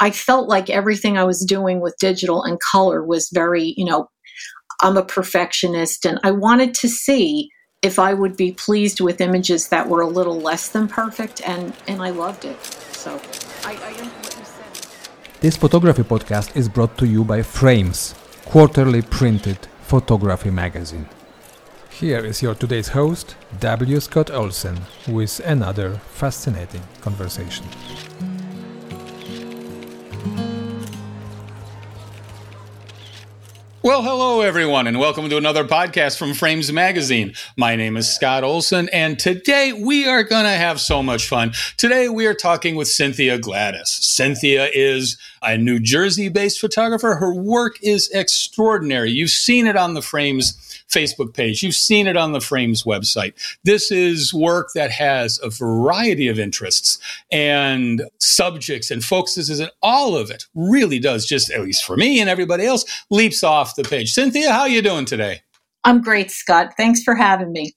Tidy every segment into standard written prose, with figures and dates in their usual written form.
I felt like everything I was doing with digital and color was very, you know, I'm a perfectionist, and I wanted to see if I would be pleased with images that were a little less than perfect, and I loved it. So I am what you said. This photography podcast is brought to you by Frames, quarterly printed photography magazine. Here is your today's host, W. Scott Olson, with another fascinating conversation. Well, hello, everyone, and welcome to another podcast from Frames Magazine. My name is Scott Olson, and today we are going to have so much fun. Today we are talking with Cynthia Gladys. Cynthia is a New Jersey-based photographer. Her work is extraordinary. You've seen it on the Frames Facebook page. You've seen it on the Frames website. This is work that has a variety of interests and subjects and focuses, and all of it really does, just at least for me and everybody else, leaps off the page. Cynthia, how are you doing today? I'm great, Scott. Thanks for having me.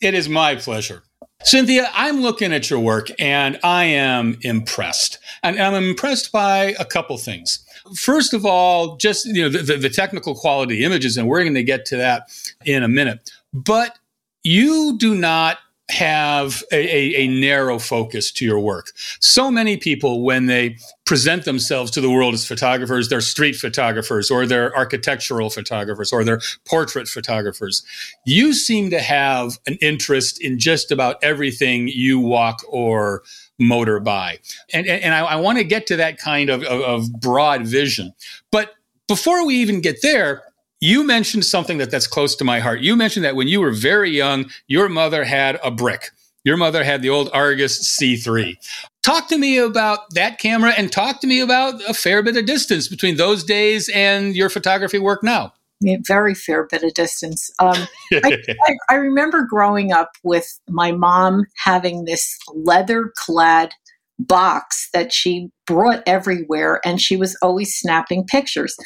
It is my pleasure. Cynthia, I'm looking at your work and I am impressed. And I'm impressed by a couple things. First of all, just, you know, the technical quality images, and we're going to get to that in a minute. But you do not have a narrow focus to your work. So many people, when they present themselves to the world as photographers, they're street photographers or they're architectural photographers or they're portrait photographers. You seem to have an interest in just about everything you walk or motor by. And I want to get to that kind of broad vision. But before we even get there, you mentioned something that's close to my heart. You mentioned that when you were very young, your mother had a brick. Your mother had the old Argus C3. Talk to me about that camera, and talk to me about a fair bit of distance between those days and your photography work now. Yeah, very fair bit of distance. I remember growing up with my mom having this leather-clad box that she brought everywhere, and she was always snapping pictures.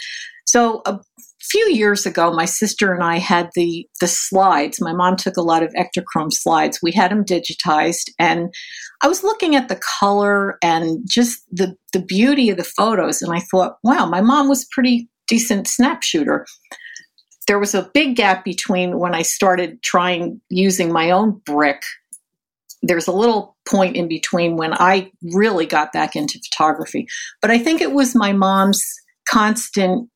So a few years ago, my sister and I had the slides. My mom took a lot of Ektachrome slides. We had them digitized, and I was looking at the color and just the beauty of the photos, and I thought, wow, my mom was pretty decent snap shooter. There was a big gap between when I started trying using my own brick. There's a little point in between when I really got back into photography. But I think it was my mom's constant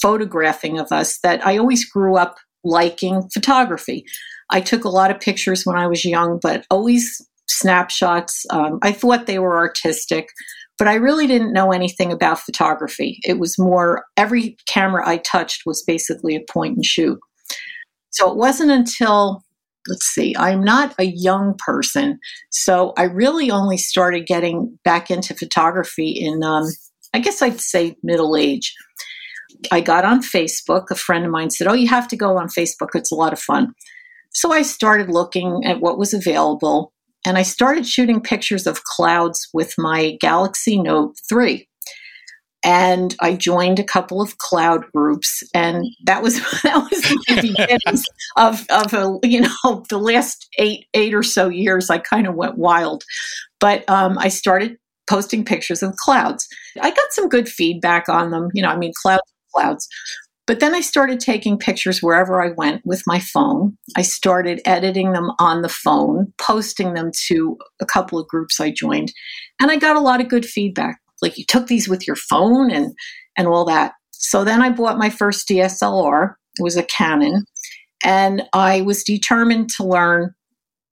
photographing of us that I always grew up liking photography. I took a lot of pictures when I was young, but always snapshots. I thought they were artistic, but I really didn't know anything about photography. It was more, every camera I touched was basically a point and shoot. So it wasn't until, I'm not a young person. So I really only started getting back into photography in, I guess I'd say middle age. I got on Facebook. A friend of mine said, oh, you have to go on Facebook. It's a lot of fun. So I started looking at what was available, and I started shooting pictures of clouds with my Galaxy Note 3. And I joined a couple of cloud groups, and that was my beginnings of the last eight or so years. I kind of went wild, but I started posting pictures of clouds. I got some good feedback on them. You know, I mean, clouds. But then I started taking pictures wherever I went with my phone. I started editing them on the phone, posting them to a couple of groups I joined. And I got a lot of good feedback. Like, you took these with your phone and all that. So then I bought my first DSLR. It was a Canon. And I was determined to learn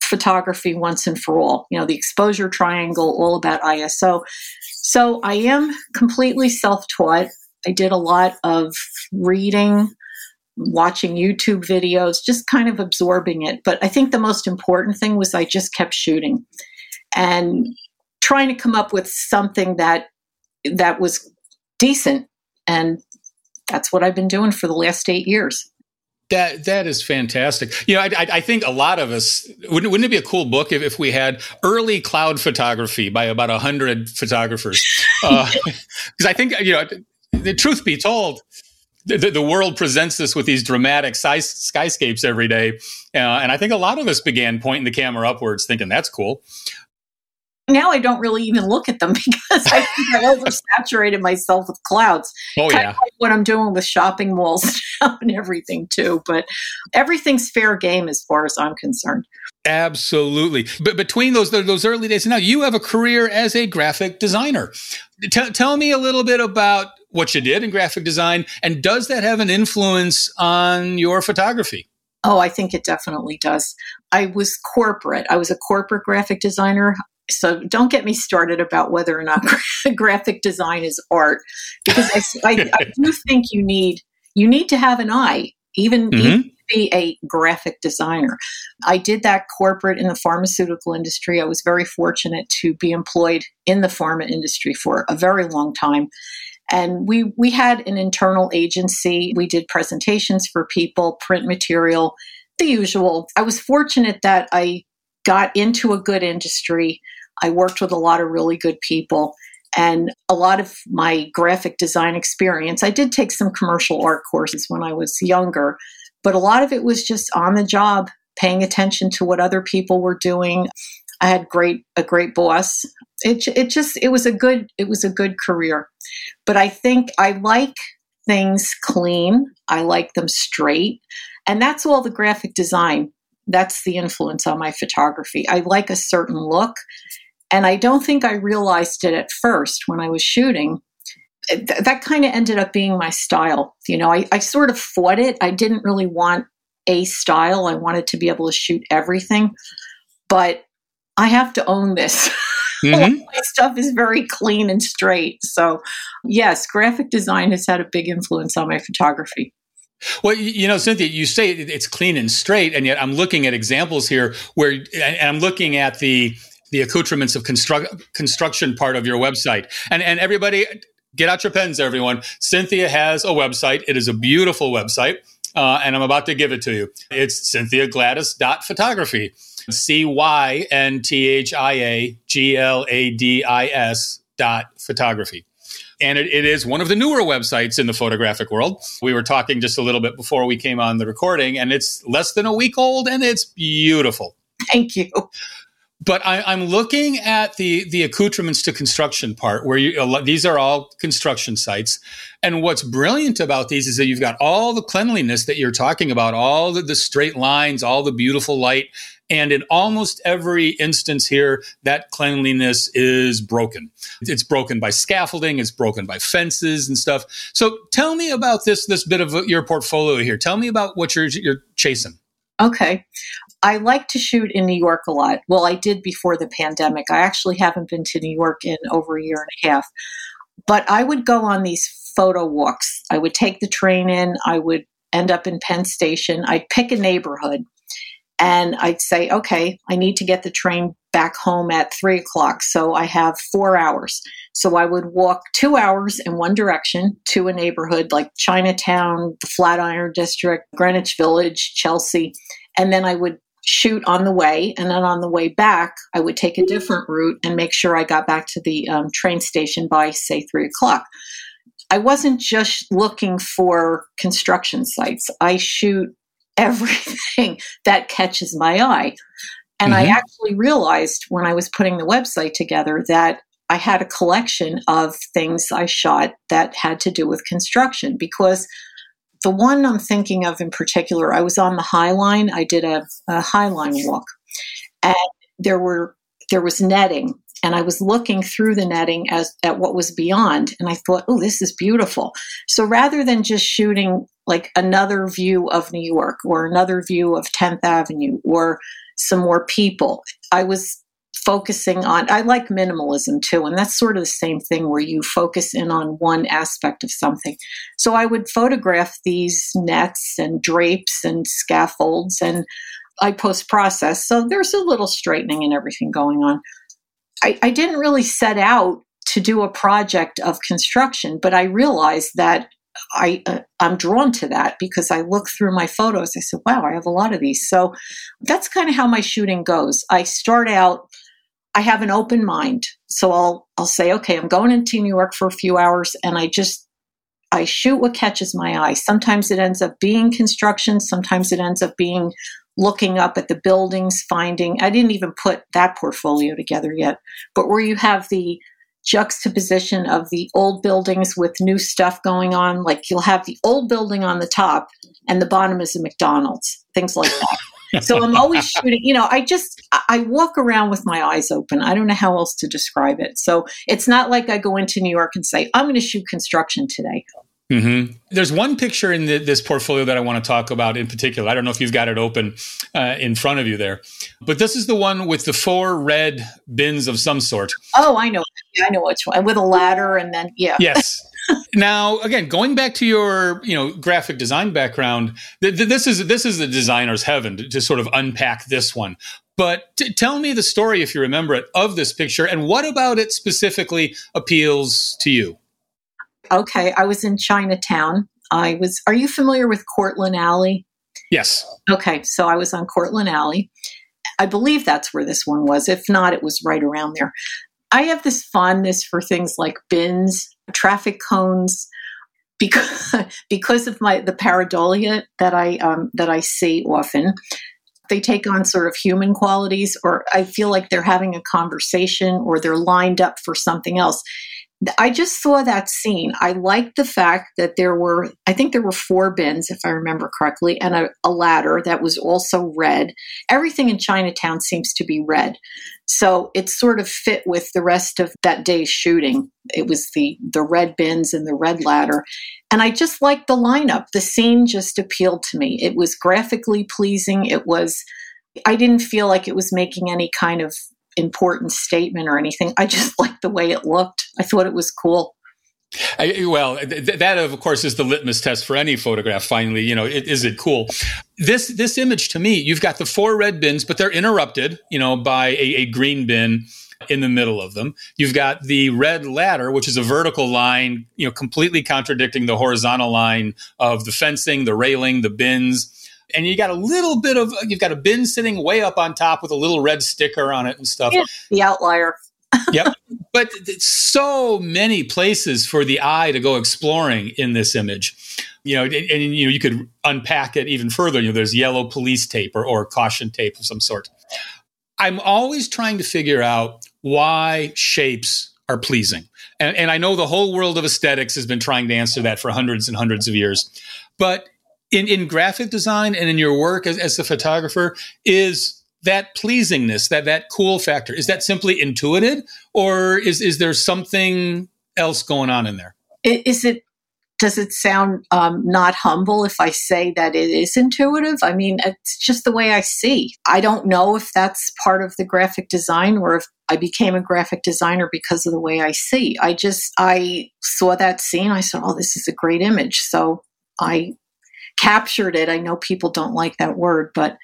photography once and for all. You know, the exposure triangle, all about ISO. So I am completely self-taught. I did a lot of reading, watching YouTube videos, just kind of absorbing it. But I think the most important thing was I just kept shooting and trying to come up with something that was decent. And that's what I've been doing for the last 8 years. That is fantastic. You know, I think a lot of us, wouldn't it be a cool book if we had early cloud photography by about 100 photographers? Because I think, you know, the truth be told, the world presents us with these dramatic skyscapes every day. And I think a lot of us began pointing the camera upwards thinking that's cool. now I don't really even look at them because I think I oversaturated myself with clouds. Oh, kind of like what I'm doing with shopping malls now and everything too. But everything's fair game as far as I'm concerned. Absolutely. But between those early days and now, you have a career as a graphic designer. Tell me a little bit about what you did in graphic design, and does that have an influence on your photography? Oh, I think it definitely does. I was corporate. I was a corporate graphic designer. So don't get me started about whether or not graphic design is art, because I do think you need to have an eye, even to be a graphic designer. I did that corporate in the pharmaceutical industry. I was very fortunate to be employed in the pharma industry for a very long time. And we had an internal agency. We did presentations for people, print material, the usual. I was fortunate that I got into a good industry. I worked with a lot of really good people. And a lot of my graphic design experience, I did take some commercial art courses when I was younger, but a lot of it was just on the job, paying attention to what other people were doing. I had a great boss. It was a good career. But I think I like things clean. I like them straight. And that's all the graphic design. That's the influence on my photography. I like a certain look. And I don't think I realized it at first when I was shooting. That kind of ended up being my style. You know, I sort of fought it. I didn't really want a style. I wanted to be able to shoot everything. But I have to own this. Mm-hmm. My stuff is very clean and straight. So yes, graphic design has had a big influence on my photography. Well, you know, Cynthia, you say it's clean and straight, and yet I'm looking at examples here where, and I'm looking at the accoutrements of construction part of your website. And everybody, get out your pens, everyone. Cynthia has a website. It is a beautiful website, and I'm about to give it to you. It's cynthiagladys.photography. cynthiagladys.photography. And it is one of the newer websites in the photographic world. We were talking just a little bit before we came on the recording, and it's less than a week old, and it's beautiful. Thank you. But I'm looking at the accoutrements to construction part, where these are all construction sites. And what's brilliant about these is that you've got all the cleanliness that you're talking about, all the straight lines, all the beautiful light. And in almost every instance here, that cleanliness is broken. It's broken by scaffolding. It's broken by fences and stuff. So tell me about this bit of your portfolio here. Tell me about what you're chasing. Okay. I like to shoot in New York a lot. Well, I did before the pandemic. I actually haven't been to New York in over a year and a half. But I would go on these photo walks. I would take the train in. I would end up in Penn Station. I'd pick a neighborhood. And I'd say, okay, I need to get the train back home at 3:00. So I have 4 hours. So I would walk 2 hours in one direction to a neighborhood like Chinatown, the Flatiron District, Greenwich Village, Chelsea. And then I would shoot on the way. And then on the way back, I would take a different route and make sure I got back to the train station by, say, 3:00. I wasn't just looking for construction sites. I shoot everything that catches my eye. And I actually realized when I was putting the website together that I had a collection of things I shot that had to do with construction, because the one I'm thinking of in particular, I was on the High Line. I did a High Line walk, and there was netting, and I was looking through the netting at what was beyond, and I thought, oh, this is beautiful. So rather than just shooting like another view of New York or another view of 10th Avenue or some more people, I was focusing on, I like minimalism too. And that's sort of the same thing where you focus in on one aspect of something. So I would photograph these nets and drapes and scaffolds, and I post-process. So there's a little straightening and everything going on. I didn't really set out to do a project of construction, but I realized that I'm drawn to that because I look through my photos. I said, wow, I have a lot of these. So that's kind of how my shooting goes. I start out, I have an open mind. So I'll say, okay, I'm going into New York for a few hours, and I shoot what catches my eye. Sometimes it ends up being construction. Sometimes it ends up being looking up at the buildings, finding, I didn't even put that portfolio together yet, but where you have the juxtaposition of the old buildings with new stuff going on, like you'll have the old building on the top and the bottom is a McDonald's, things like that. So I'm always shooting, you know, I walk around with my eyes open. I don't know how else to describe it. So it's not like I go into New York and say, I'm going to shoot construction today. Mm-hmm. There's one picture in this portfolio that I want to talk about in particular. I don't know if you've got it open in front of you there, but this is the one with the four red bins of some sort. Oh, I know which one, with a ladder and then, yeah. Yes. Now, again, going back to your, graphic design background, this is the designer's heaven to sort of unpack this one. But tell me the story, if you remember it, of this picture and what about it specifically appeals to you? Okay, I was in Chinatown. Are you familiar with Cortland Alley? Yes. Okay, so I was on Cortland Alley. I believe that's where this one was. If not, it was right around there. I have this fondness for things like bins, traffic cones, because of the pareidolia that I see often. They take on sort of human qualities, or I feel like they're having a conversation, or they're lined up for something else. I just saw that scene. I liked the fact that there were four bins, if I remember correctly, and a ladder that was also red. Everything in Chinatown seems to be red. So it sort of fit with the rest of that day's shooting. It was the red bins and the red ladder. And I just liked the lineup. The scene just appealed to me. It was graphically pleasing. I didn't feel like it was making any kind of important statement or anything. I just liked the way it looked. I thought it was cool. That of course is the litmus test for any photograph. Finally, is it cool? This image to me, you've got the four red bins, but they're interrupted, by a green bin in the middle of them. You've got the red ladder, which is a vertical line, completely contradicting the horizontal line of the fencing, the railing, the bins. And you've got a bin sitting way up on top with a little red sticker on it and stuff. Yeah, the outlier. Yep. But it's so many places for the eye to go exploring in this image. And you could unpack it even further. There's yellow police tape or caution tape of some sort. I'm always trying to figure out why shapes are pleasing. And I know the whole world of aesthetics has been trying to answer that for hundreds and hundreds of years. But in graphic design and in your work as a photographer, is that pleasingness, that cool factor, is that simply intuitive, or is there something else going on in there? Does it sound not humble if I say that it is intuitive? I mean, it's just the way I see. I don't know if that's part of the graphic design or if I became a graphic designer because of the way I see. I saw that scene. I said, oh, this is a great image. So I captured it. I know people don't like that word, but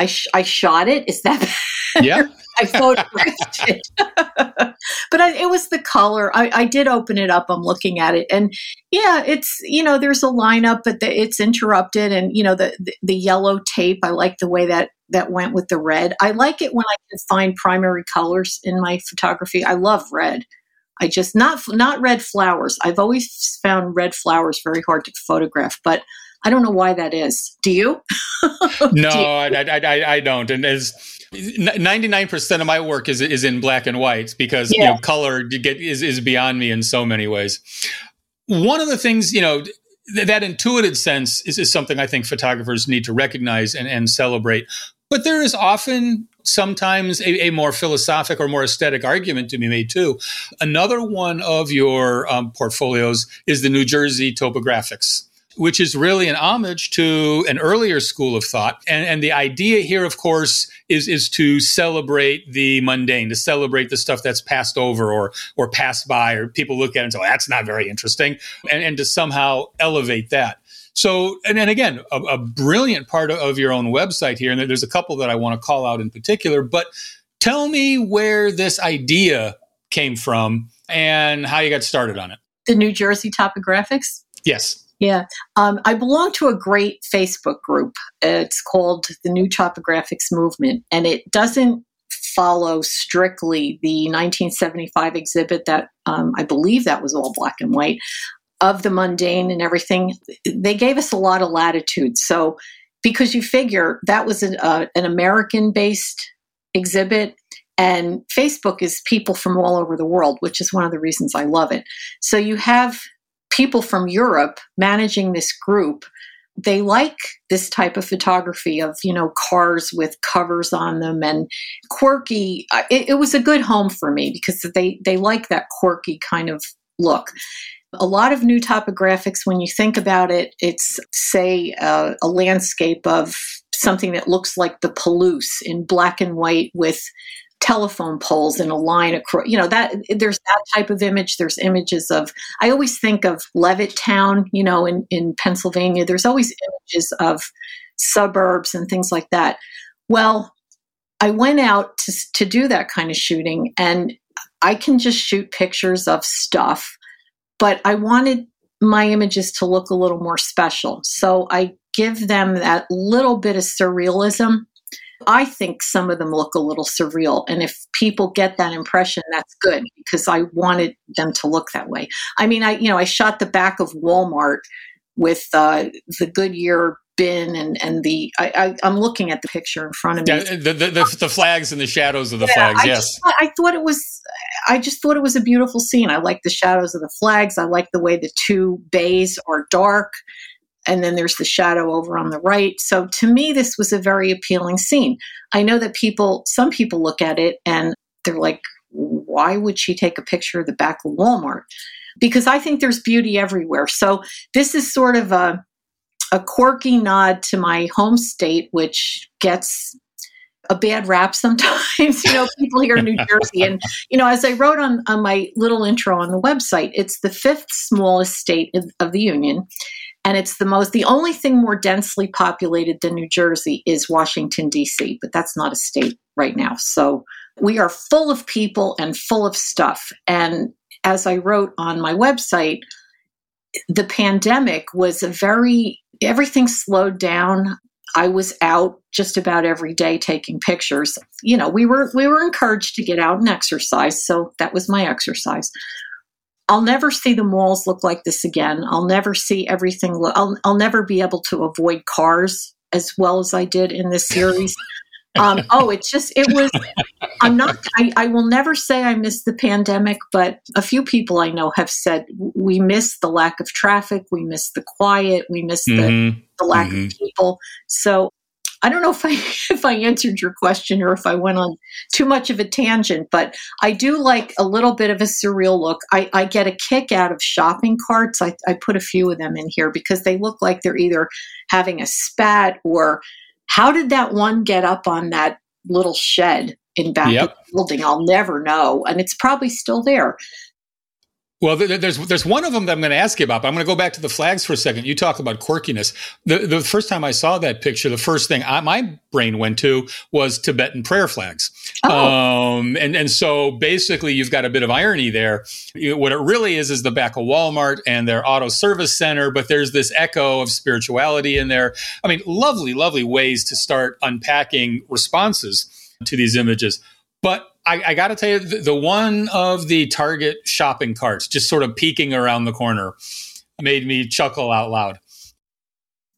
I shot it. Is that better? Yeah. I photographed it. But it was the color. I did open it up. I'm looking at it. And yeah, it's, there's a lineup, but it's interrupted. And, the yellow tape, I like the way that went with the red. I like it when I can find primary colors in my photography. I love red. I just, not red flowers. I've always found red flowers very hard to photograph, but I don't know why that is. Do you? No, I don't. And as 99% of my work is in black and white because color is beyond me in so many ways. One of the things, that intuitive sense is something I think photographers need to recognize and celebrate. But there is often sometimes a more philosophic or more aesthetic argument to be made, too. Another one of your portfolios is the New Jersey Topographics, which is really an homage to an earlier school of thought. And the idea here, of course, is to celebrate the mundane, to celebrate the stuff that's passed over or passed by, or people look at it and say, oh, that's not very interesting, and to somehow elevate that. So, and then again, a brilliant part of your own website here, and there's a couple that I want to call out in particular, but tell me where this idea came from and how you got started on it. The New Jersey Topographics? Yes. Yeah. I belong to a great Facebook group. It's called the New Topographics Movement, and it doesn't follow strictly the 1975 exhibit that I believe that was all black and white, of the mundane and everything. They gave us a lot of latitude. So because you figure that was an American-based exhibit, and Facebook is people from all over the world, which is one of the reasons I love it. So you have people from Europe managing this group. They like this type of photography of, you know, cars with covers on them and quirky. It was a good home for me because they like that quirky kind of look. A lot of New Topographics, when you think about it, it's, say, a landscape of something that looks like the Palouse in black and white with telephone poles in a line across, you know, that there's that type of image. There's images of, I always think of Levittown, you know, in Pennsylvania, there's always images of suburbs and things like that. Well, I went out to do that kind of shooting, and I can just shoot pictures of stuff, but I wanted my images to look a little more special. So I give them that little bit of surrealism. I think some of them look a little surreal, and if people get that impression, that's good, because I wanted them to look that way. I mean, I shot the back of Walmart with the Goodyear bin and the I'm looking at the picture in front of me. Yeah, the flags and the shadows of the flags. Yes, I just thought it was a beautiful scene. I like the shadows of the flags. I like the way the two bays are dark. And then there's the shadow over on the right. So to me, this was a very appealing scene. I know that some people look at it and they're like, why would she take a picture of the back of Walmart? Because I think there's beauty everywhere. So this is sort of a quirky nod to my home state, which gets a bad rap sometimes. You know, people here in New Jersey. And, you know, as I wrote on my little intro on the website, it's the fifth smallest state of the union. And it's the only thing more densely populated than New Jersey is Washington, D.C., but that's not a state right now. So we are full of people and full of stuff. And as I wrote on my website, the pandemic was everything slowed down. I was out just about every day taking pictures. You know, we were encouraged to get out and exercise. So that was my exercise. I'll never see the malls look like this again. I'll never see everything. I'll never be able to avoid cars as well as I did in this series. I will never say I missed the pandemic, but a few people I know have said we miss the lack of traffic. We miss the quiet. We miss the lack of people. So I don't know if I answered your question or if I went on too much of a tangent, but I do like a little bit of a surreal look. I get a kick out of shopping carts. I put a few of them in here because they look like they're either having a spat or how did that one get up on that little shed in back of the building? I'll never know. And it's probably still there. Well, there's one of them that I'm going to ask you about, but I'm going to go back to the flags for a second. You talk about quirkiness. The first time I saw that picture, the first thing my brain went to was Tibetan prayer flags. Oh. And so basically you've got a bit of irony there. What it really is the back of Walmart and their auto service center, but there's this echo of spirituality in there. I mean, lovely, lovely ways to start unpacking responses to these images. But I got to tell you, the one of the Target shopping carts just sort of peeking around the corner made me chuckle out loud.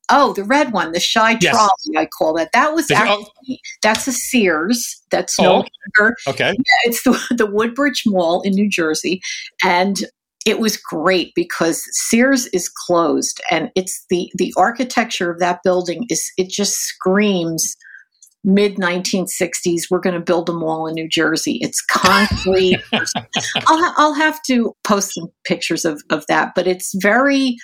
Oh, the red one, the shy trolley, I call that. That was that's a Sears. That's no longer. Okay. Yeah, it's the Woodbridge Mall in New Jersey. And it was great because Sears is closed. And it's the architecture of that building it just screams mid-1960s, we're going to build a mall in New Jersey. It's concrete. I'll have to post some pictures of that, but it's very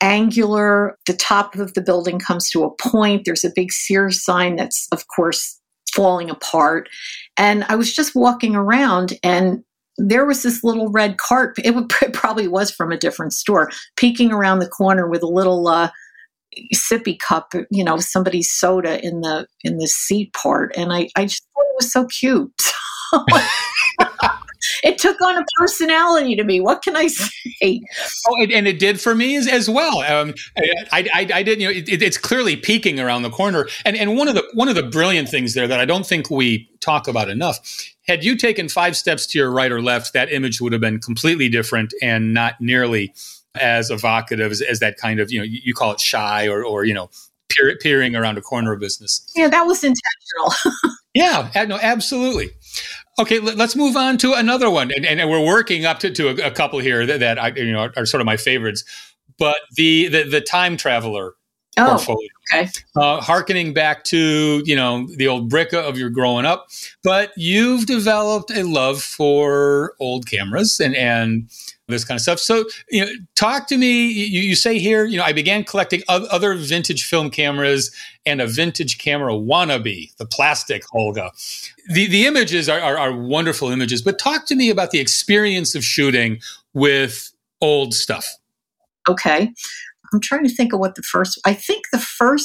angular. The top of the building comes to a point. There's a big Sears sign that's, of course, falling apart. And I was just walking around and there was this little red cart. It probably was from a different store, peeking around the corner with a little sippy cup, you know, somebody's soda in the seat part. And I just thought it was so cute. It took on a personality to me. What can I say? Oh, and it did for me as well. I didn't, you know, it's clearly peeking around the corner. And one of the brilliant things there that I don't think we talk about enough, had you taken 5 steps to your right or left, that image would have been completely different and not nearly as evocative as that kind of, you know, you call it shy or, you know, peering around a corner of business. Yeah, that was intentional. Yeah, no, absolutely. Okay, let's move on to another one. And we're working up to a couple here that I, are sort of my favorites. But the time traveler portfolio. Okay. Harkening back to, the old brick of your growing up. But you've developed a love for old cameras and this kind of stuff. So, talk to me. You say here, I began collecting other vintage film cameras and a vintage camera wannabe, the plastic Holga. The images are wonderful images, but talk to me about the experience of shooting with old stuff. Okay. I'm trying to think of what the first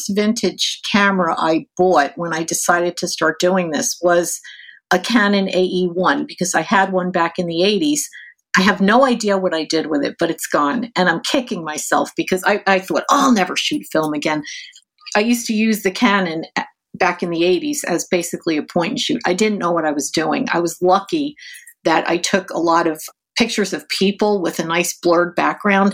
vintage camera I bought when I decided to start doing this was a Canon AE-1, because I had one back in the 80s. I have no idea what I did with it, but it's gone. And I'm kicking myself because I thought, I'll never shoot film again. I used to use the Canon back in the 80s as basically a point and shoot. I didn't know what I was doing. I was lucky that I took a lot of pictures of people with a nice blurred background.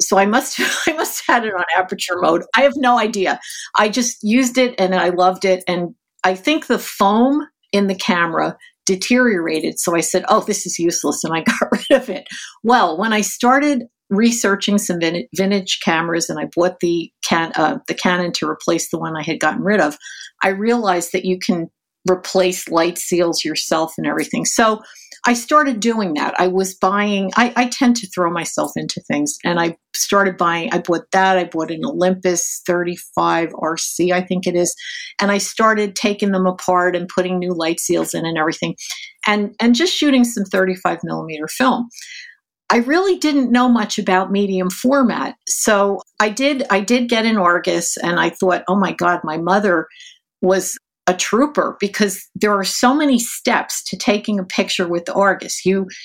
So I must have had it on aperture mode. I have no idea. I just used it and I loved it. And I think the foam in the camera deteriorated. So I said, oh, this is useless. And I got rid of it. Well, when I started researching some vintage cameras and I bought the Canon to replace the one I had gotten rid of, I realized that you can replace light seals yourself and everything. So I started doing that. I was buying, I tend to throw myself into things. And I started buying, I bought an Olympus 35 RC, I think it is. And I started taking them apart and putting new light seals in and everything. And just shooting some 35 millimeter film. I really didn't know much about medium format. So I did get an Argus, and I thought, oh my God, my mother was a trooper, because there are so many steps to taking a picture with the Argus.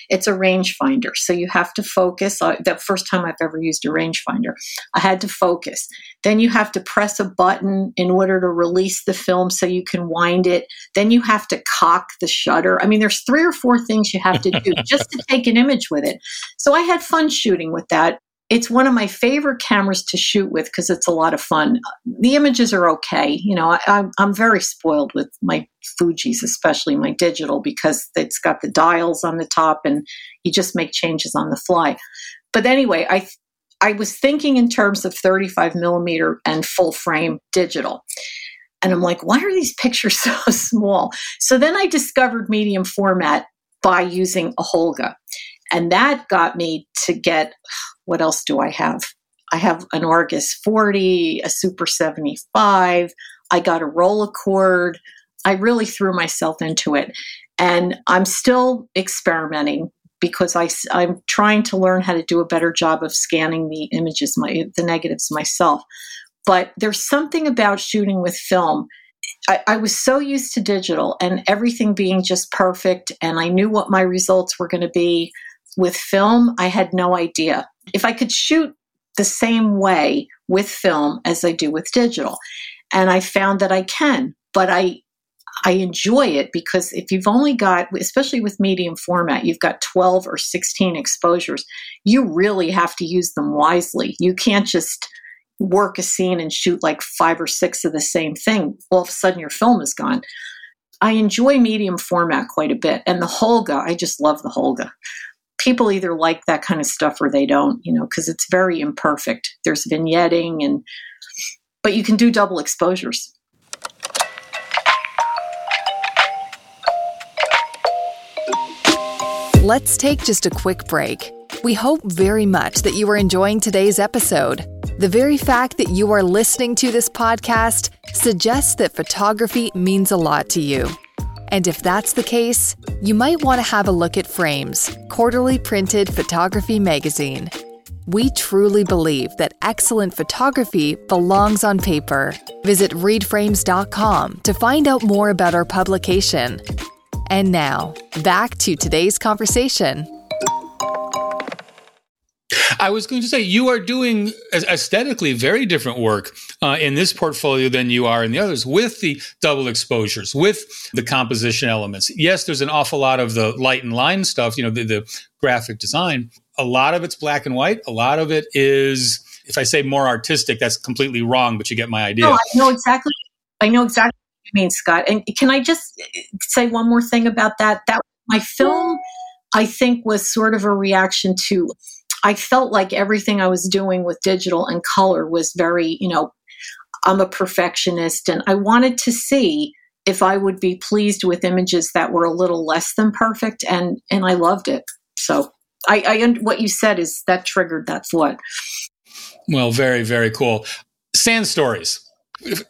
It's a rangefinder, so you have to focus. The first time I've ever used a rangefinder, I had to focus. Then you have to press a button in order to release the film so you can wind it. Then you have to cock the shutter. I mean, there's 3 or 4 things you have to do just to take an image with it. So I had fun shooting with that. It's one of my favorite cameras to shoot with because it's a lot of fun. The images are okay. I'm very spoiled with my Fujis, especially my digital, because it's got the dials on the top and you just make changes on the fly. But anyway, I was thinking in terms of 35 millimeter and full frame digital. And I'm like, why are these pictures so small? So then I discovered medium format by using a Holga. And that got me to get, what else do I have? I have an Argus 40, a Super 75. I got a Rolleicord. I really threw myself into it. And I'm still experimenting because I'm trying to learn how to do a better job of scanning the images, the negatives myself. But there's something about shooting with film. I was so used to digital and everything being just perfect. And I knew what my results were going to be. With film, I had no idea. If I could shoot the same way with film as I do with digital, and I found that I can, but I enjoy it because if you've only got, especially with medium format, you've got 12 or 16 exposures, you really have to use them wisely. You can't just work a scene and shoot like 5 or 6 of the same thing. All of a sudden your film is gone. I enjoy medium format quite a bit. And the Holga, I just love the Holga. People either like that kind of stuff or they don't, because it's very imperfect. There's vignetting, but you can do double exposures. Let's take just a quick break. We hope very much that you are enjoying today's episode. The very fact that you are listening to this podcast suggests that photography means a lot to you. And if that's the case, you might want to have a look at Frames, quarterly printed photography magazine. We truly believe that excellent photography belongs on paper. Visit readframes.com to find out more about our publication. And now, back to today's conversation. I was going to say, you are doing aesthetically very different work in this portfolio than you are in the others, with the double exposures, with the composition elements. Yes, there's an awful lot of the light and line stuff, the graphic design. A lot of it's black and white. A lot of it is if I say more artistic, that's completely wrong, but you get my idea. No, I know exactly what you mean, Scott. And can I just say one more thing about that? That my film, I think, was sort of a reaction to, I felt like everything I was doing with digital and color was very, I'm a perfectionist, and I wanted to see if I would be pleased with images that were a little less than perfect, and I loved it. So I what you said is that triggered that thought. Well, very, very cool. Sand stories.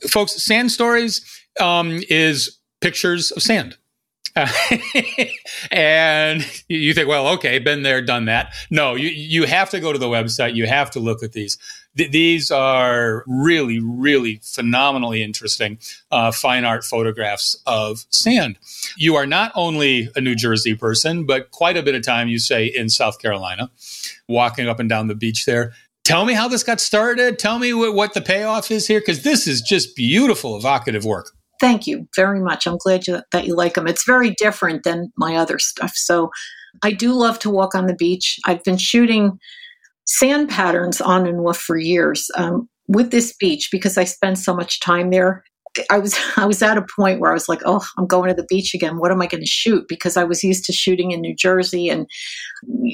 Folks, sand stories is pictures of sand. And you think, well, okay, been there, done that. No, you have to go to the website. You have to look at these. These are really, really phenomenally interesting fine art photographs of sand. You are not only a New Jersey person, but quite a bit of time, you say, in South Carolina, walking up and down the beach there. Tell me how this got started. Tell me what the payoff is here, because this is just beautiful, evocative work. Thank you very much. I'm glad that you like them. It's very different than my other stuff. So I do love to walk on the beach. I've been shooting sand patterns on and off for years with this beach because I spend so much time there. I was at a point where I was like, oh, I'm going to the beach again. What am I going to shoot? Because I was used to shooting in New Jersey and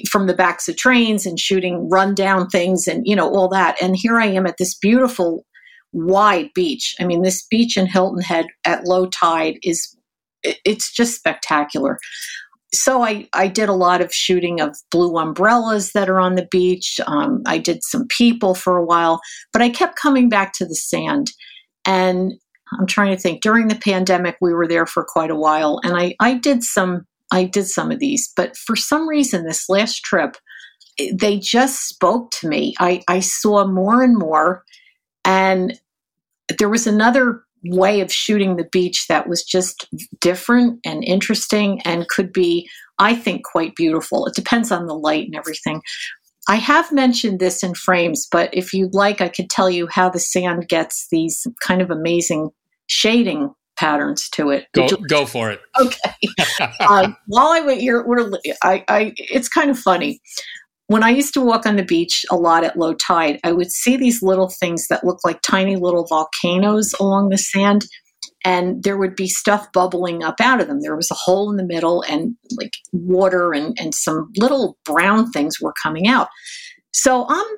from the backs of trains and shooting rundown things and, all that. And here I am at this beautiful wide beach. I mean, this beach in Hilton Head at low tide it's just spectacular. So I did a lot of shooting of blue umbrellas that are on the beach. I did some people for a while, but I kept coming back to the sand. And I'm trying to think, during the pandemic, we were there for quite a while. And I did some of these, but for some reason, this last trip, they just spoke to me. I saw more and more. And there was another way of shooting the beach that was just different and interesting and could be, I think, quite beautiful. It depends on the light and everything. I have mentioned this in Frames, but if you'd like, I could tell you how the sand gets these kind of amazing shading patterns to it. Go for it. Okay. While I wait here, it's kind of funny. When I used to walk on the beach a lot at low tide, I would see these little things that look like tiny little volcanoes along the sand, and there would be stuff bubbling up out of them. There was a hole in the middle and like water and some little brown things were coming out. So I'm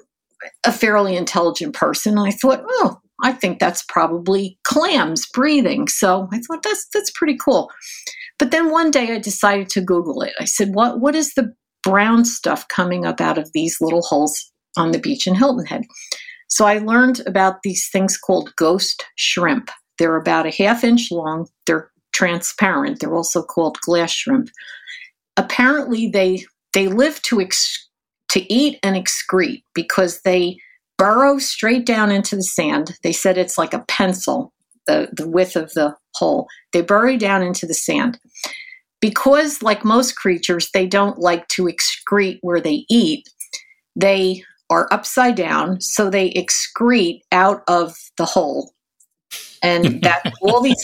a fairly intelligent person. I thought, oh, I think that's probably clams breathing. So I thought that's pretty cool. But then one day I decided to Google it. I said, what is the brown stuff coming up out of these little holes on the beach in Hilton Head? So I learned about these things called ghost shrimp. They're about a half inch long. They're transparent. They're also called glass shrimp. Apparently they live to eat and excrete because they burrow straight down into the sand. They said it's like a pencil, the width of the hole. They burrow down into the sand. Because, like most creatures, they don't like to excrete where they eat, they are upside down, so they excrete out of the hole. And that all these,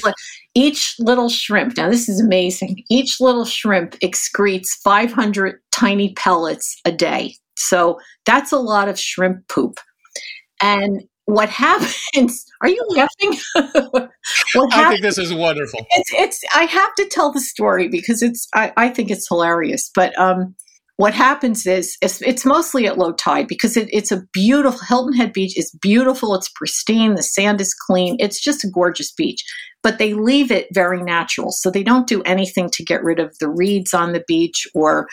each little shrimp, now this is amazing, each little shrimp excretes 500 tiny pellets a day. So that's a lot of shrimp poop. And what happens? Are you laughing? I think this is wonderful. I have to tell the story because I think it's hilarious. But what happens is it's mostly at low tide because it's a beautiful, Hilton Head Beach is beautiful. It's pristine. The sand is clean. It's just a gorgeous beach, but they leave it very natural. So they don't do anything to get rid of the reeds on the beach or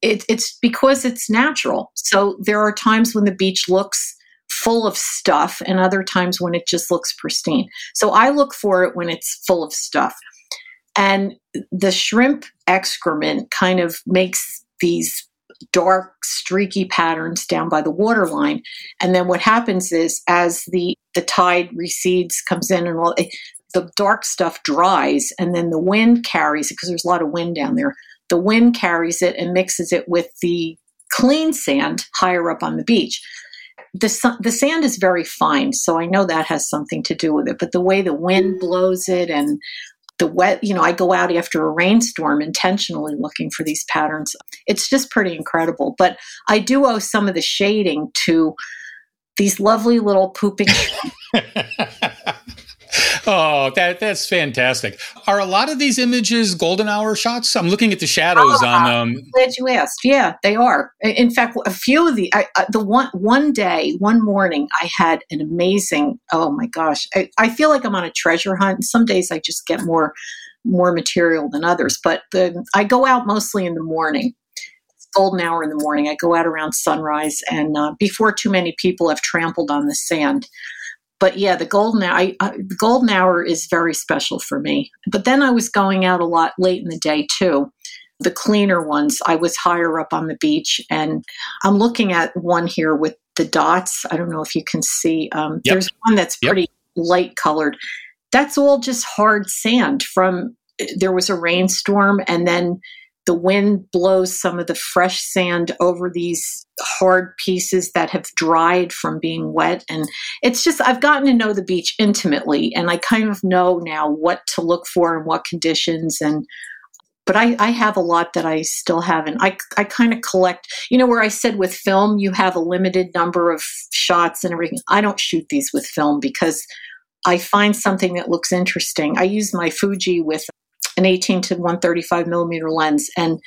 it's because it's natural. So there are times when the beach looks full of stuff and other times when it just looks pristine. So I look for it when it's full of stuff. And the shrimp excrement kind of makes these dark, streaky patterns down by the waterline. And then what happens is as the tide recedes, comes in and all, the dark stuff dries and then the wind carries it because there's a lot of wind down there. The wind carries it and mixes it with the clean sand higher up on the beach. The sand is very fine, so I know that has something to do with it. But the way the wind blows it and the wet, I go out after a rainstorm intentionally looking for these patterns. It's just pretty incredible. But I do owe some of the shading to these lovely little pooping. Oh, that's fantastic. Are a lot of these images golden hour shots? I'm looking at the shadows on them. I'm glad you asked. Yeah, they are. In fact, a few of one morning, I had an amazing, oh my gosh, I feel like I'm on a treasure hunt. Some days I just get more material than others, but I go out mostly in the morning. Golden hour in the morning. I go out around sunrise and before too many people have trampled on the sand. But yeah, the golden hour is very special for me. But then I was going out a lot late in the day too. The cleaner ones, I was higher up on the beach, and I'm looking at one here with the dots. I don't know if you can see. Yep. There's one that's pretty light colored. That's all just hard sand from there was a rainstorm, and then the wind blows some of the fresh sand over these hard pieces that have dried from being wet. And it's just, I've gotten to know the beach intimately, and I kind of know now what to look for and what conditions. But I have a lot that I still haven't. I kind of collect, where I said with film, you have a limited number of shots and everything. I don't shoot these with film because I find something that looks interesting. I use my Fuji with an 18 to 135 millimeter lens. And,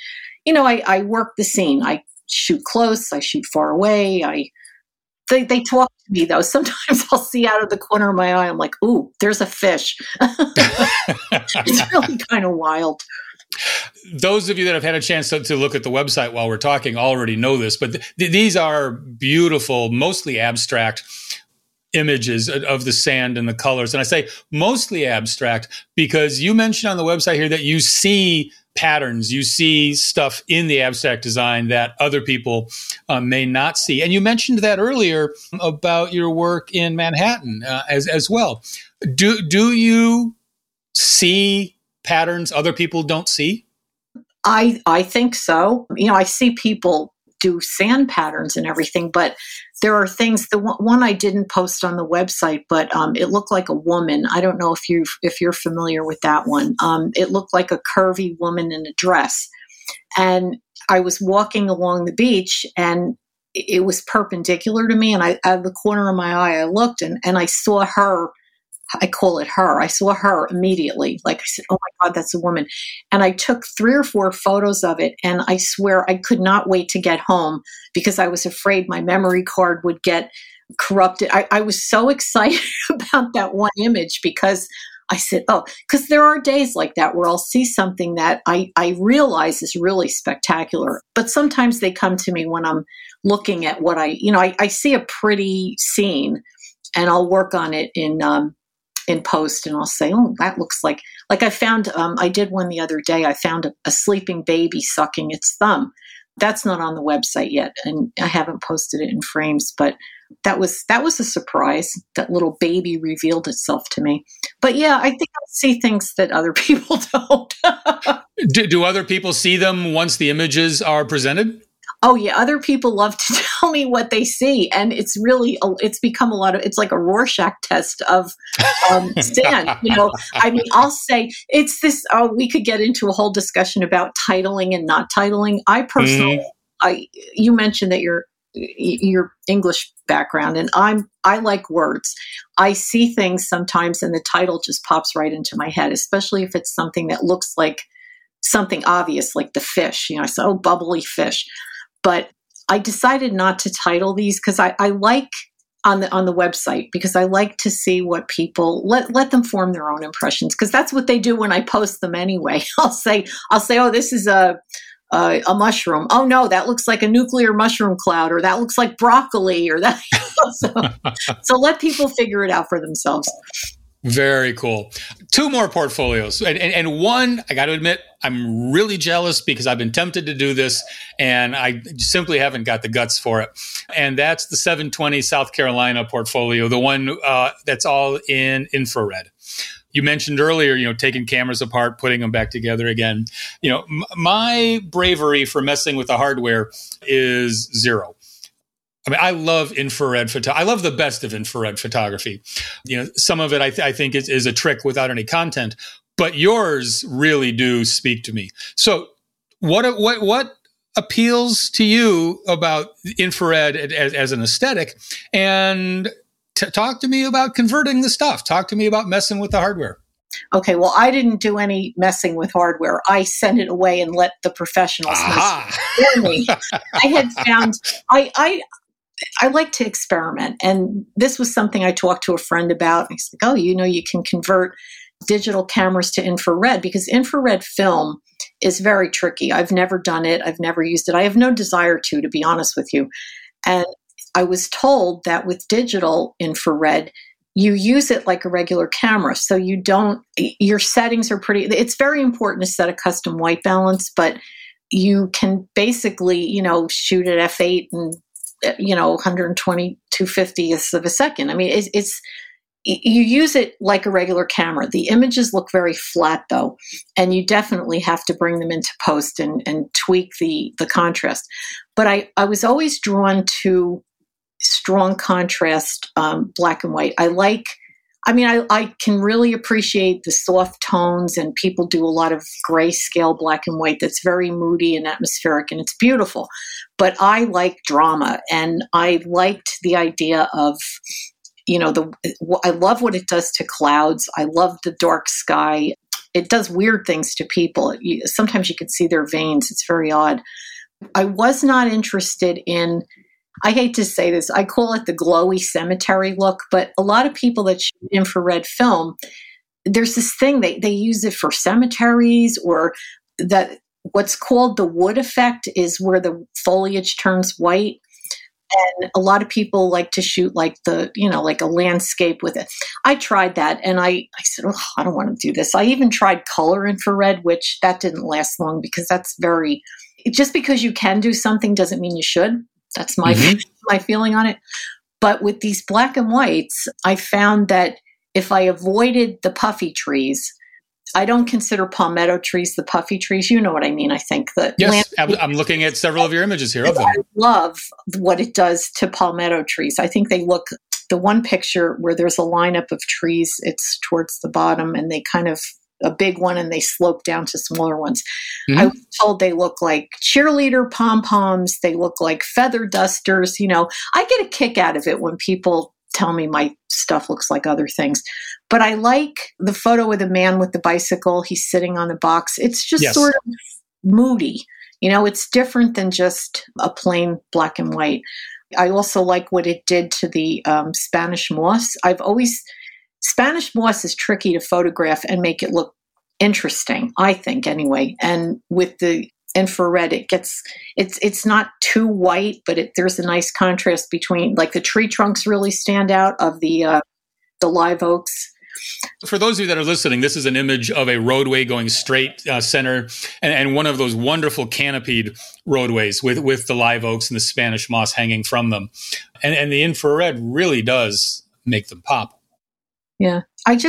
I work the scene. I shoot close. I shoot far away. They talk to me, though. Sometimes I'll see out of the corner of my eye. I'm like, ooh, there's a fish. It's really kind of wild. Those of you that have had a chance to look at the website while we're talking already know this, but these are beautiful, mostly abstract images of the sand and the colors. And I say mostly abstract because you mentioned on the website here that you see patterns, you see stuff in the abstract design that other people may not see. And you mentioned that earlier about your work in Manhattan as well. Do you see patterns other people don't see? I think so. I see people do sand patterns and everything, but there are things. The one I didn't post on the website, but it looked like a woman. I don't know if you're familiar with that one. It looked like a curvy woman in a dress, and I was walking along the beach, and it was perpendicular to me. And I, out of the corner of my eye, I looked, and I saw her. I call it her. I saw her immediately. Like I said, oh my God, that's a woman. And I took 3 or 4 photos of it. And I swear I could not wait to get home because I was afraid my memory card would get corrupted. I was so excited about that one image because I said, because there are days like that where I'll see something that I realize is really spectacular. But sometimes they come to me when I'm looking at what I see a pretty scene and I'll work on it in post, and I'll say, oh, that looks like I found, I did one the other day. I found a sleeping baby sucking its thumb. That's not on the website yet. And I haven't posted it in Frames, but that was a surprise. That little baby revealed itself to me. But yeah, I think I see things that other people don't. Do other people see them once the images are presented? Oh yeah. Other people love to tell me what they see. And it's really, it's like a Rorschach test of sand. I'll say it's this, we could get into a whole discussion about titling and not titling. I personally, you mentioned that your English background, and I like words. I see things sometimes and the title just pops right into my head, especially if it's something that looks like something obvious, like the fish, I said, oh, bubbly fish. But I decided not to title these because I like on the website, because I like to see what people let them form their own impressions, because that's what they do when I post them anyway. I'll say, oh, this is a mushroom. Oh no, that looks like a nuclear mushroom cloud, or that looks like broccoli, or that. so let people figure it out for themselves. Very cool. 2 more portfolios. And one, I got to admit, I'm really jealous because I've been tempted to do this and I simply haven't got the guts for it. And that's the 720 South Carolina portfolio, the one that's all in infrared. You mentioned earlier, taking cameras apart, putting them back together again. My bravery for messing with the hardware is 0. I love infrared photography. I love the best of infrared photography. Some of it I think is a trick without any content, but yours really do speak to me. So what appeals to you about infrared as an aesthetic, and talk to me about converting the stuff. Talk to me about messing with the hardware. Okay, well, I didn't do any messing with hardware. I sent it away and let the professionals for me. I had found I like to experiment, and this was something I talked to a friend about. He's like, "Oh, you know, you can convert digital cameras to infrared because infrared film is very tricky. I've never done it. I've never used it. I have no desire to be honest with you." And I was told that with digital infrared, you use it like a regular camera. So you don't, your settings are pretty, it's very important to set a custom white balance, but you can basically, you know, shoot at f8 and, you know, 120 250ths of a second. I mean, it's you use it like a regular camera. The images look very flat though, and you definitely have to bring them into post and tweak the contrast. But I was always drawn to strong contrast, black and white. I can really appreciate the soft tones, and people do a lot of grayscale black and white that's very moody and atmospheric, and it's beautiful. But I like drama, and I liked the idea of, you know, I love what it does to clouds. I love the dark sky. It does weird things to people. Sometimes you can see their veins. It's very odd. I was not interested in, I hate to say this, I call it the glowy cemetery look, but a lot of people that shoot infrared film, there's this thing, they use it for cemeteries, or that what's called the wood effect is where the foliage turns white. And a lot of people like to shoot like the, you know, like a landscape with it. I tried that, and I said, oh, I don't want to do this. I even tried color infrared, which that didn't last long because that's very, just because you can do something doesn't mean you should. That's my feeling on it. But with these black and whites, I found that if I avoided the puffy trees, I don't consider palmetto trees the puffy trees. You know what I mean, I think. Yes, I'm looking at several of your images here of them. I love what it does to palmetto trees. I think they look, the one picture where there's a lineup of trees, it's towards the bottom, and they kind of, a big one, and they slope down to smaller ones. Mm-hmm. I was told they look like cheerleader pom-poms. They look like feather dusters. You know, I get a kick out of it when people tell me my stuff looks like other things. But I like the photo of the man with the bicycle. He's sitting on the box. It's just sort of moody. You know, it's different than just a plain black and white. I also like what it did to the Spanish moss. Spanish moss is tricky to photograph and make it look interesting, I think, anyway. And with the infrared, it gets, it's not too white, but there's a nice contrast between, like, the tree trunks really stand out of the live oaks. For those of you that are listening, this is an image of a roadway going straight center, and one of those wonderful canopied roadways with the live oaks and the Spanish moss hanging from them. And the infrared really does make them pop. Yeah, I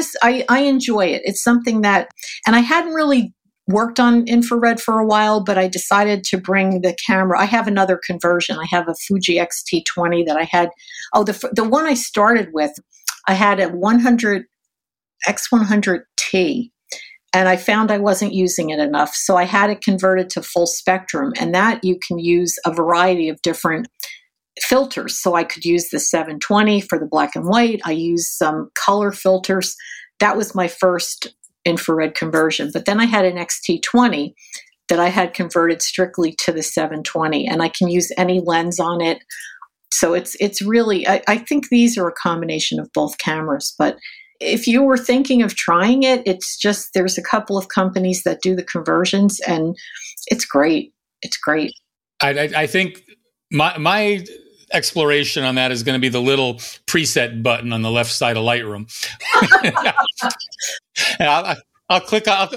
enjoy it. It's something that, and I hadn't really worked on infrared for a while, but I decided to bring the camera. I have another conversion. I have a Fuji X-T20 that I had. Oh, the one I started with, I had a X100T, and I found I wasn't using it enough. So I had it converted to full spectrum, and that you can use a variety of different filters. So I could use the 720 for the black and white. I used some color filters. That was my first infrared conversion. But then I had an X-T20 that I had converted strictly to the 720, and I can use any lens on it. So it's really, I think these are a combination of both cameras. But if you were thinking of trying it, it's just, there's a couple of companies that do the conversions, and it's great. It's great. I think my exploration on that is going to be the little preset button on the left side of Lightroom. And I'll click on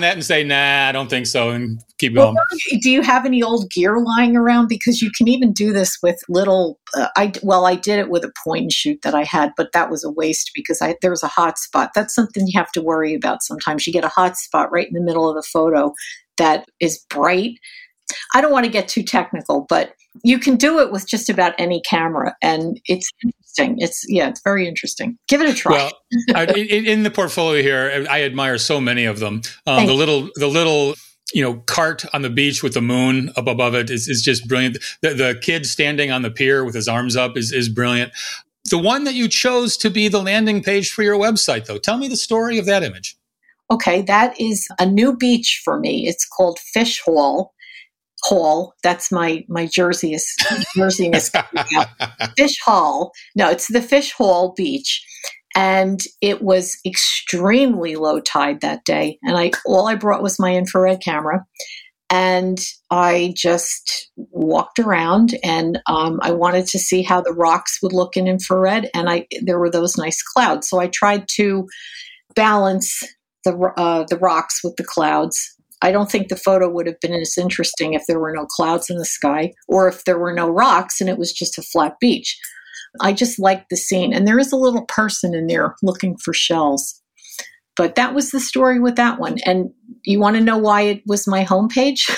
that and say, nah, I don't think so, and keep going. Do you have any old gear lying around? Because you can even do this with little, I did it with a point and shoot that I had, but that was a waste because there was a hot spot. That's something you have to worry about sometimes. You get a hot spot right in the middle of the photo that is bright. I don't want to get too technical, but you can do it with just about any camera, and it's interesting. It's very interesting. Give it a try. Well, in the portfolio here, I admire so many of them. The little you know, cart on the beach with the moon up above it is just brilliant. The kid standing on the pier with his arms up is brilliant. The one that you chose to be the landing page for your website, though, tell me the story of that image. Okay, that is a new beach for me. It's called Fish Hall. That's my Jerseyness. Fish Hall. No, it's the Fish Hall Beach. And it was extremely low tide that day. And all I brought was my infrared camera. And I just walked around, and I wanted to see how the rocks would look in infrared. And there were those nice clouds. So I tried to balance the rocks with the clouds. I don't think the photo would have been as interesting if there were no clouds in the sky, or if there were no rocks and it was just a flat beach. I just liked the scene. And there is a little person in there looking for shells. But that was the story with that one. And you want to know why it was my homepage?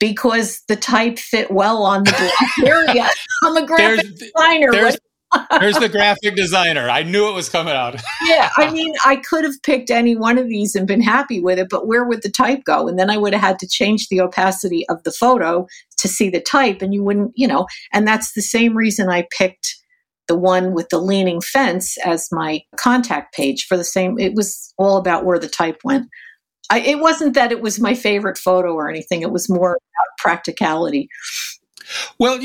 Because the type fit well on the black area. I'm a graphic designer. There's the graphic designer. I knew it was coming out. Yeah, I mean, I could have picked any one of these and been happy with it, but where would the type go? And then I would have had to change the opacity of the photo to see the type, and you wouldn't, and that's the same reason I picked the one with the leaning fence as my contact page for the same. It was all about where the type went. It wasn't that it was my favorite photo or anything. It was more about practicality. Well,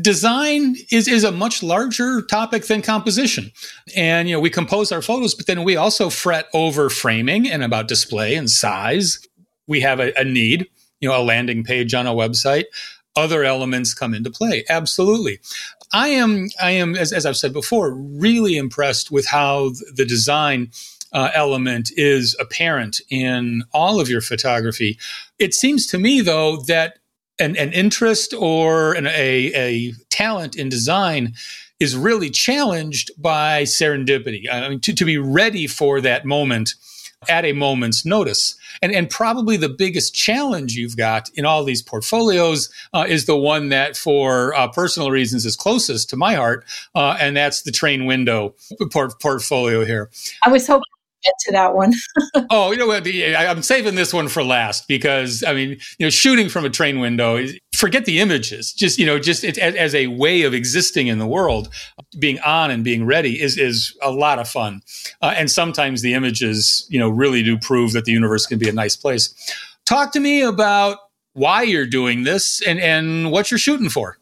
design is a much larger topic than composition. And, we compose our photos, but then we also fret over framing and about display and size. We have a need, a landing page on a website. Other elements come into play. Absolutely. I am, as I've said before, really impressed with how the design element is apparent in all of your photography. It seems to me, though, that an interest or a talent in design is really challenged by serendipity. I mean, to be ready for that moment at a moment's notice. And probably the biggest challenge you've got in all these portfolios is the one that for personal reasons is closest to my heart, and that's the train window portfolio here. I was hoping to get to that one. I'm saving this one for last because, shooting from a train window, forget the images, just it, as a way of existing in the world, being on and being ready is a lot of fun. And sometimes the images, really do prove that the universe can be a nice place. Talk to me about why you're doing this and what you're shooting for.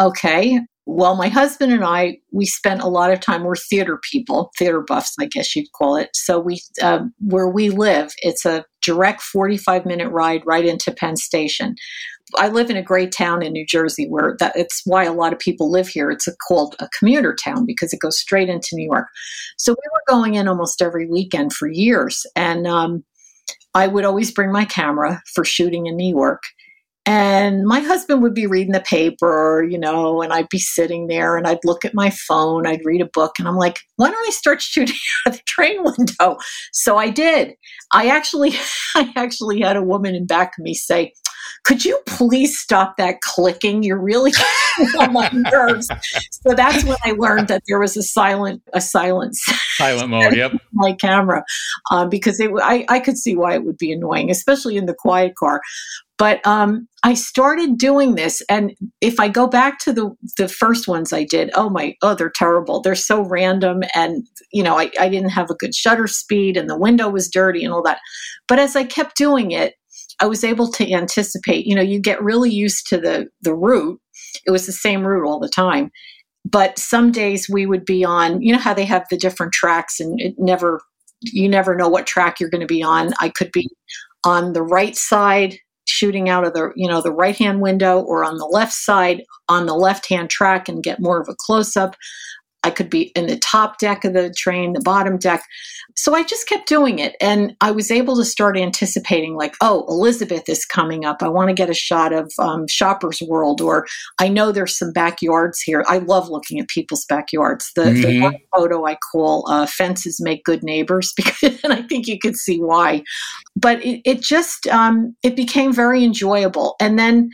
Okay. Well, my husband and I, we spent a lot of time, we're theater people, theater buffs, I guess you'd call it. So we, where we live, it's a direct 45-minute ride right into Penn Station. I live in a great town in New Jersey where it's why a lot of people live here. It's called a commuter town because it goes straight into New York. So we were going in almost every weekend for years. And I would always bring my camera for shooting in New York. And my husband would be reading the paper, and I'd be sitting there and I'd look at my phone, I'd read a book, and I'm like, why don't I start shooting out of the train window? So I did. I actually had a woman in back of me say, could you please stop that clicking? You're really getting on my nerves. So that's when I learned that there was a silent mode. Yep, my camera, because I could see why it would be annoying, especially in the quiet car. But I started doing this, and if I go back to the first ones I did, they're terrible. They're so random, and I didn't have a good shutter speed, and the window was dirty, and all that. But as I kept doing it, I was able to anticipate, you get really used to the route. It was the same route all the time. But some days we would be on, how they have the different tracks and you never know what track you're going to be on. I could be on the right side shooting out of the right-hand window, or on the left side on the left-hand track and get more of a close-up. I could be in the top deck of the train, the bottom deck. So I just kept doing it. And I was able to start anticipating Elizabeth is coming up. I want to get a shot of Shoppers World, or I know there's some backyards here. I love looking at people's backyards. The one photo I call Fences Make Good Neighbors, because and I think you can see why. But it just, it became very enjoyable. And then,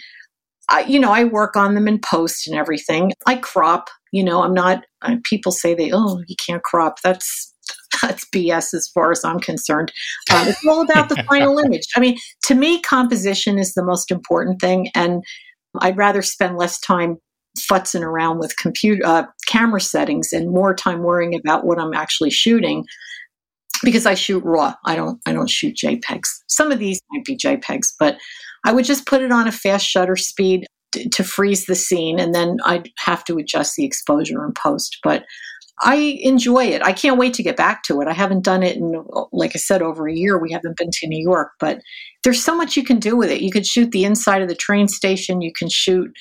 I work on them in post and everything. I crop. I'm not, people say they, you can't crop. That's, that's BS as far as I'm concerned. It's all about the final image. I mean, to me, composition is the most important thing, and I'd rather spend less time futzing around with camera settings and more time worrying about what I'm actually shooting, because I shoot raw. I don't shoot JPEGs. Some of these might be JPEGs, but I would just put it on a fast shutter speed to freeze the scene, and then I'd have to adjust the exposure in post. But I enjoy it. I can't wait to get back to it. I haven't done it in, like I said, over a year. We haven't been to New York, but there's so much you can do with it. You could shoot the inside of the train station. You can shoot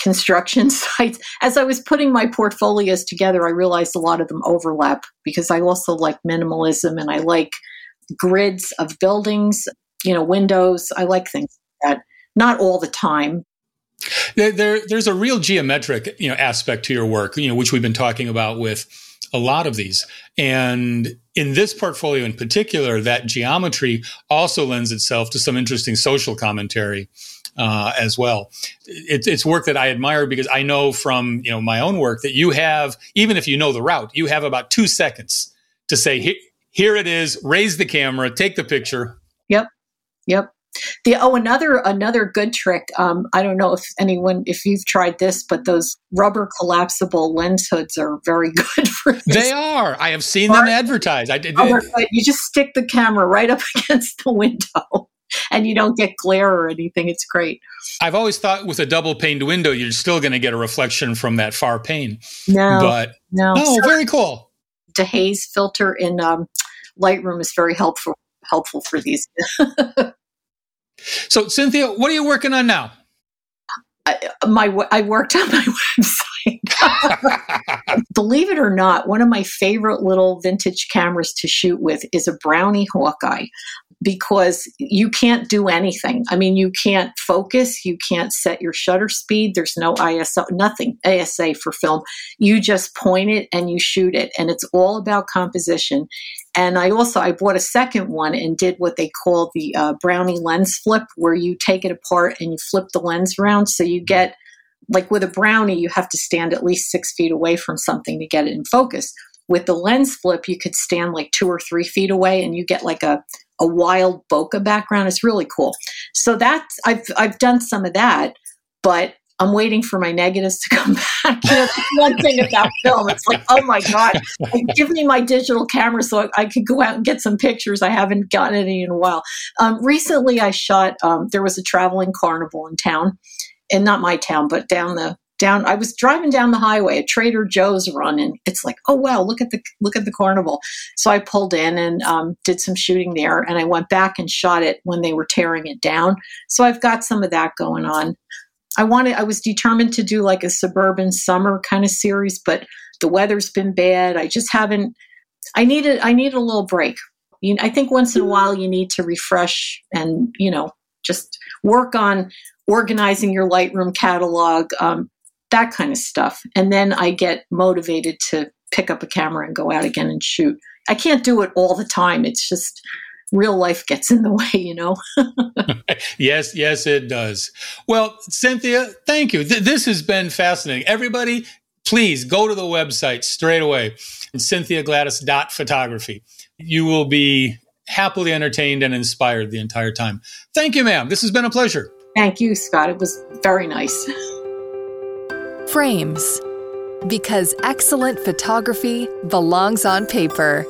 construction sites. As I was putting my portfolios together, I realized a lot of them overlap because I also like minimalism and I like grids of buildings, windows. I like things like that. Not all the time. There's a real geometric, aspect to your work, which we've been talking about with a lot of these. And in this portfolio in particular, that geometry also lends itself to some interesting social commentary as well. It's work that I admire because I know from, my own work that you have, even if you know the route, you have about 2 seconds to say, here it is, raise the camera, take the picture. Yep. Another good trick. I don't know if you've tried this, but those rubber collapsible lens hoods are very good for this. They are. I have seen them advertised. I did. You just stick the camera right up against the window, and you don't get glare or anything. It's great. I've always thought with a double paned window, you're still going to get a reflection from that far pane. No, very cool. The haze filter in Lightroom is very helpful for these. So, Cynthia, what are you working on now? I worked on my website. Believe it or not, one of my favorite little vintage cameras to shoot with is a Brownie Hawkeye because you can't do anything. I mean, you can't focus. You can't set your shutter speed. There's no ISO, nothing, ASA for film. You just point it and you shoot it, and it's all about composition. And I bought a second one and did what they call the Brownie lens flip, where you take it apart and you flip the lens around. So you get, like with a Brownie, you have to stand at least 6 feet away from something to get it in focus. With the lens flip, you could stand like 2 or 3 feet away and you get like a wild bokeh background. It's really cool. So that's, I've done some of that, but I'm waiting for my negatives to come back. That's one thing about film. It's like, oh my God, give me my digital camera so I could go out and get some pictures. I haven't gotten any in a while. Recently I shot, there was a traveling carnival in town, and not my town, but I was driving down the highway, a Trader Joe's run, and it's like, oh wow, look at the carnival. So I pulled in and did some shooting there, and I went back and shot it when they were tearing it down. So I've got some of that going on. I was determined to do like a suburban summer kind of series, but the weather's been bad. I just haven't. I need a little break. I think once in a while you need to refresh and just work on organizing your Lightroom catalog, that kind of stuff, and then I get motivated to pick up a camera and go out again and shoot. I can't do it all the time. It's just. Real life gets in the way, Yes, it does. Well, Cynthia, thank you. This has been fascinating. Everybody, please go to the website straight away, cynthiagladys.photography. You will be happily entertained and inspired the entire time. Thank you, ma'am. This has been a pleasure. Thank you, Scott. It was very nice. Frames, because excellent photography belongs on paper.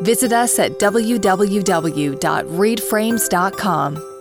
Visit us at www.readframes.com.